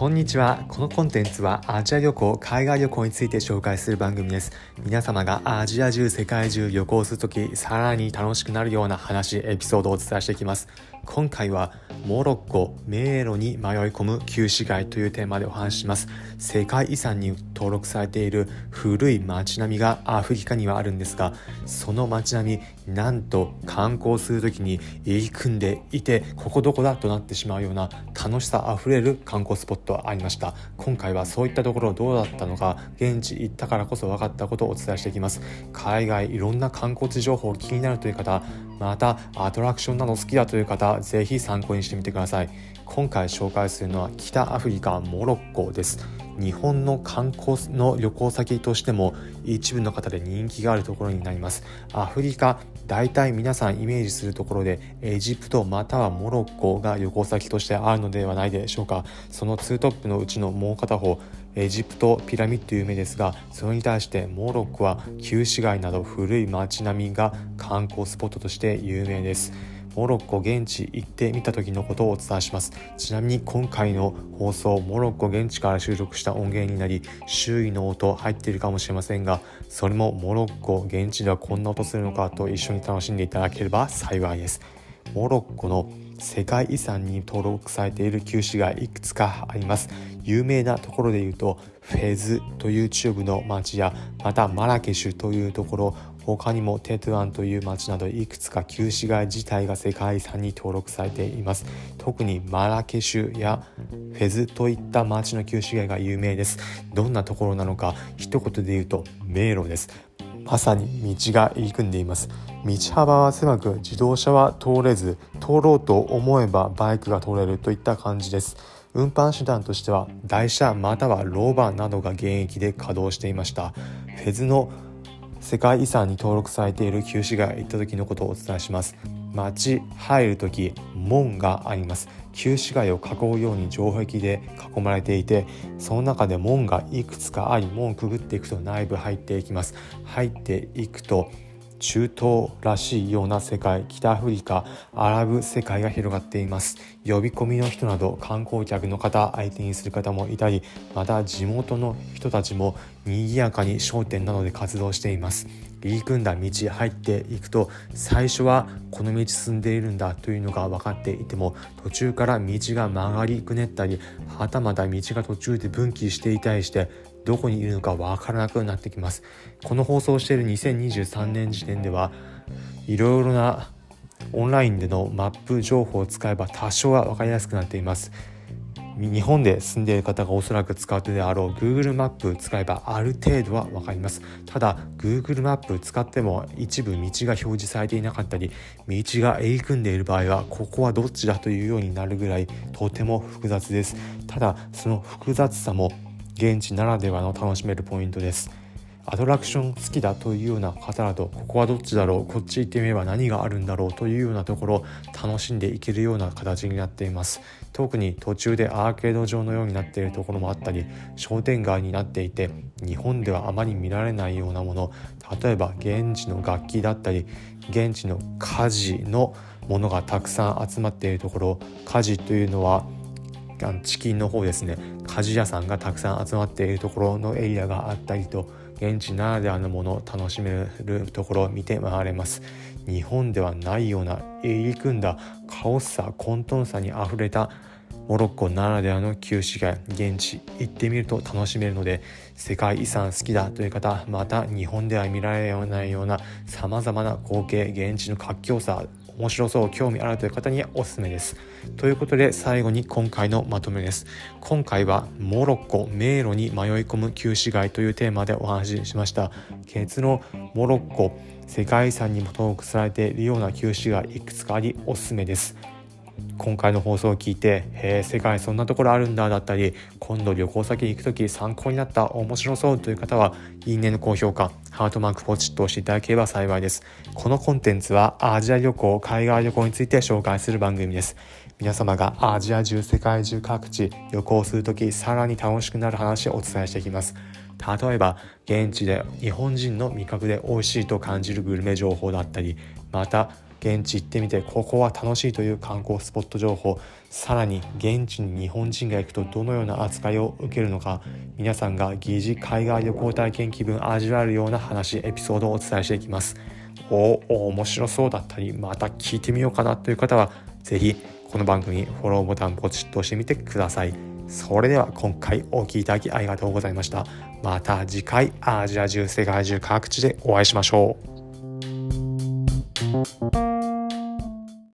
こんにちは。このコンテンツはアジア旅行、海外旅行について紹介する番組です。皆様がアジア中、世界中旅行するとき、さらに楽しくなるような話、エピソードをお伝えしていきます。今回はモロッコ、迷路に迷い込む旧市街というテーマでお話しします。世界遺産に登録されている古い街並みがアフリカにはあるんですが、その街並み、なんと観光するときに入り組んでいて、ここどこだとなってしまうような楽しさあふれる観光スポットありました。今回はそういったところどうだったのか、現地行ったからこそ分かったことをお伝えしていきます。海外いろんな観光地情報気になるという方、またアトラクションなど好きだという方、ぜひ参考にしてみてください。今回紹介するのは北アフリカモロッコです。日本の観光の旅行先としても一部の方で人気があるところになります。アフリカ、大体皆さんイメージするところでエジプトまたはモロッコが旅行先としてあるのではないでしょうか。その2トップのうちのもう片方、エジプトピラミッド有名ですが、それに対してモロッコは旧市街など古い街並みが観光スポットとして有名です。モロッコ現地行ってみた時のことをお伝えします。ちなみに今回の放送、モロッコ現地から収録した音源になり、周囲の音入っているかもしれませんが、それもモロッコ現地ではこんな音するのかと一緒に楽しんでいただければ幸いです。モロッコの世界遺産に登録されている旧市街いくつかあります。有名なところでいうとフェズという中部の町や、またマラケシュというところ、他にもテトゥアンという町などいくつか旧市街自体が世界遺産に登録されています。特にマラケシュやフェズといった町の旧市街が有名です。どんなところなのか、一言で言うと迷路です。まさに道が入り組んでいます。道幅は狭く、自動車は通れず、通ろうと思えばバイクが通れるといった感じです。運搬手段としては台車またはローバーなどが現役で稼働していました。フェズの世界遺産に登録されている旧市街へ行った時のことをお伝えします。街入る時、門があります。旧市街を囲うように城壁で囲まれていて、その中で門がいくつかあり、門をくぐっていくと内部入っていきます。入っていくと中東らしいような世界、北アフリカ、アラブ世界が広がっています。呼び込みの人など観光客の方相手にする方もいたり、また地元の人たちも賑やかに商店などで活動しています。入り組んだ道入っていくと、最初はこの道進んでいるんだというのが分かっていても、途中から道が曲がりくねったり、はたまた道が途中で分岐していたりして、どこにいるのか分からなくなってきます。この放送している2023年時点では、いろいろなオンラインでのマップ情報を使えば多少は分かりやすくなっています。日本で住んでいる方がおそらく使うであろう Google マップ使えばある程度は分かります。ただ Google マップ使っても一部道が表示されていなかったり、道が入り組んでいる場合はここはどっちだというようになるぐらいとても複雑です。ただその複雑さも現地ならではの楽しめるポイントです。アトラクション好きだというような方だと、ここはどっちだろう、こっち行ってみれば何があるんだろうというようなところを楽しんでいけるような形になっています。特に途中でアーケード状のようになっているところもあったり、商店街になっていて日本ではあまり見られないようなもの、例えば現地の楽器だったり現地の家事のものがたくさん集まっているところ、家事というのはチキンの方ですね、家事屋さんがたくさん集まっているところのエリアがあったりと、現地ならではのものを楽しめるところを見て回れます。日本ではないような入り組んだカオスさ、混沌さにあふれたモロッコならではの旧市街、現地行ってみると楽しめるので、世界遺産好きだという方、また日本では見られないようなさまざまな光景、現地の活況さ、面白そう、興味あるという方におすすめです。ということで最後に今回のまとめです。今回はモロッコ迷路に迷い込む旧市街というテーマでお話ししました。結論、モロッコ世界遺産にも登録されているような旧市街いくつかありおすすめです。今回の放送を聞いて、へー、世界そんなところあるんだだったり、今度旅行先行くとき参考になった、面白そうという方は、いいねの高評価、ハートマークポチッと押していただければ幸いです。このコンテンツはアジア旅行、海外旅行について紹介する番組です。皆様がアジア中、世界中各地旅行するとき、さらに楽しくなる話をお伝えしていきます。例えば現地で日本人の味覚で美味しいと感じるグルメ情報だったり、また現地行ってみてここは楽しいという観光スポット情報、さらに現地に日本人が行くとどのような扱いを受けるのか、皆さんが疑似海外旅行体験気分味わえるような話、エピソードをお伝えしていきます。面白そうだったり、また聞いてみようかなという方はぜひこの番組フォローボタンポチッと押してみてください。それでは今回お聴きいただきありがとうございました。また次回、アジア中世界中各地でお会いしましょう。